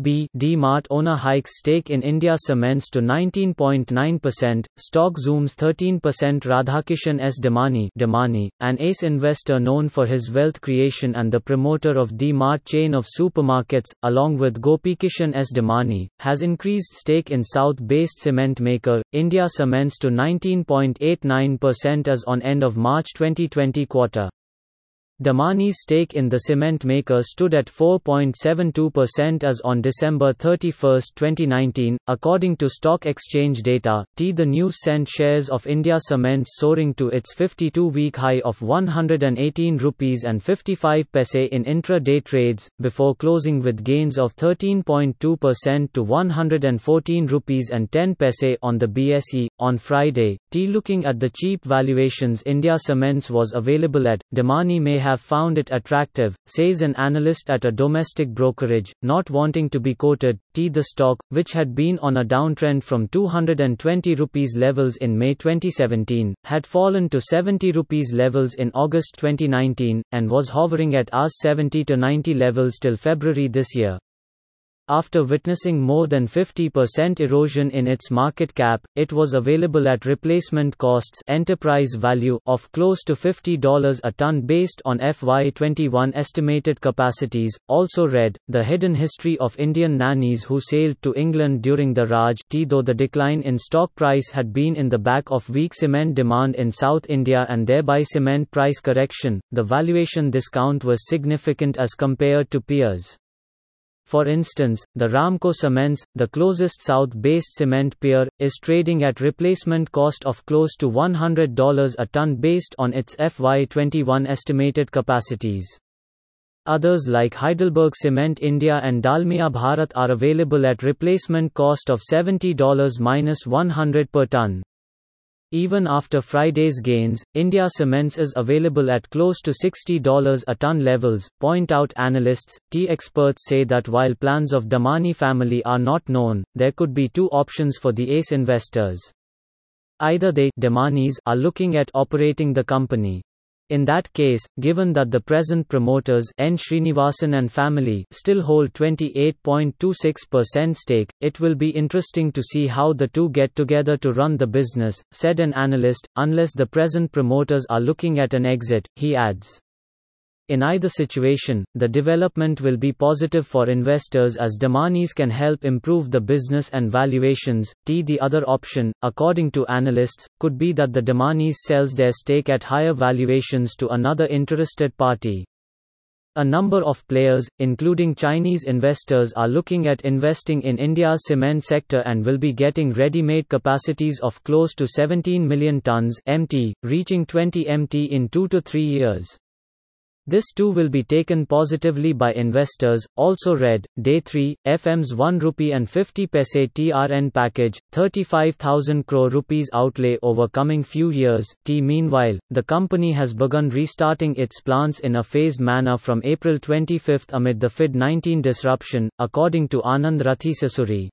B. D-Mart owner hikes stake in India Cements to 19.9%, stock zooms 13%. Radhakishan S. Damani, an ace investor known for his wealth creation and the promoter of D-Mart chain of supermarkets, along with Gopikishan S. Damani, has increased stake in South-based cement maker, India Cements to 19.89% as on end of March 2020 quarter. Damani's stake in the cement maker stood at 4.72% as on December 31, 2019, according to stock exchange data. The news sent shares of India Cements soaring to its 52-week high of ₹118.55 in intra-day trades, before closing with gains of 13.2% to ₹114.10 on the BSE on Friday. Looking at the cheap valuations India Cements was available at, Damani may have found it attractive, says an analyst at a domestic brokerage, not wanting to be quoted. The stock, which had been on a downtrend from ₹220 levels in May 2017, had fallen to ₹70 levels in August 2019, and was hovering at Rs 70 to 90 levels till February this year. After witnessing more than 50% erosion in its market cap, it was available at replacement costs enterprise value of close to $50 a ton based on FY21 estimated capacities. Also read, The Hidden History of Indian Nannies Who Sailed to England During the Raj. Though the decline in stock price had been in the back of weak cement demand in South India and thereby cement price correction, the valuation discount was significant as compared to peers. For instance, the Ramco Cements, the closest South-based cement peer, is trading at replacement cost of close to $100 a ton based on its FY21 estimated capacities. Others like Heidelberg Cement India and Dalmia Bharat are available at replacement cost of $70-100 per ton. Even after Friday's gains, India Cements is available at close to $60 a ton levels, point out analysts. Experts say that while plans of Damani family are not known, there could be two options for the ace investors. Either they Damanis are looking at operating the company. In that case, given that the present promoters N. Srinivasan and family still hold 28.26% stake, it will be interesting to see how the two get together to run the business, said an analyst. Unless the present promoters are looking at an exit, he adds. In either situation, the development will be positive for investors as Damanis can help improve the business and valuations. The other option, according to analysts, could be that the Damanis sells their stake at higher valuations to another interested party. A number of players, including Chinese investors, are looking at investing in India's cement sector and will be getting ready-made capacities of close to 17 million tons (MT), reaching 20 MT in 2 to 3 years. This too will be taken positively by investors. Also read, Day 3, FM's ₹1.50 TRN package, 35,000 crore rupees outlay over coming few years. Meanwhile, the company has begun restarting its plants in a phased manner from April 25 amid the FID-19 disruption, according to Anand Rathi.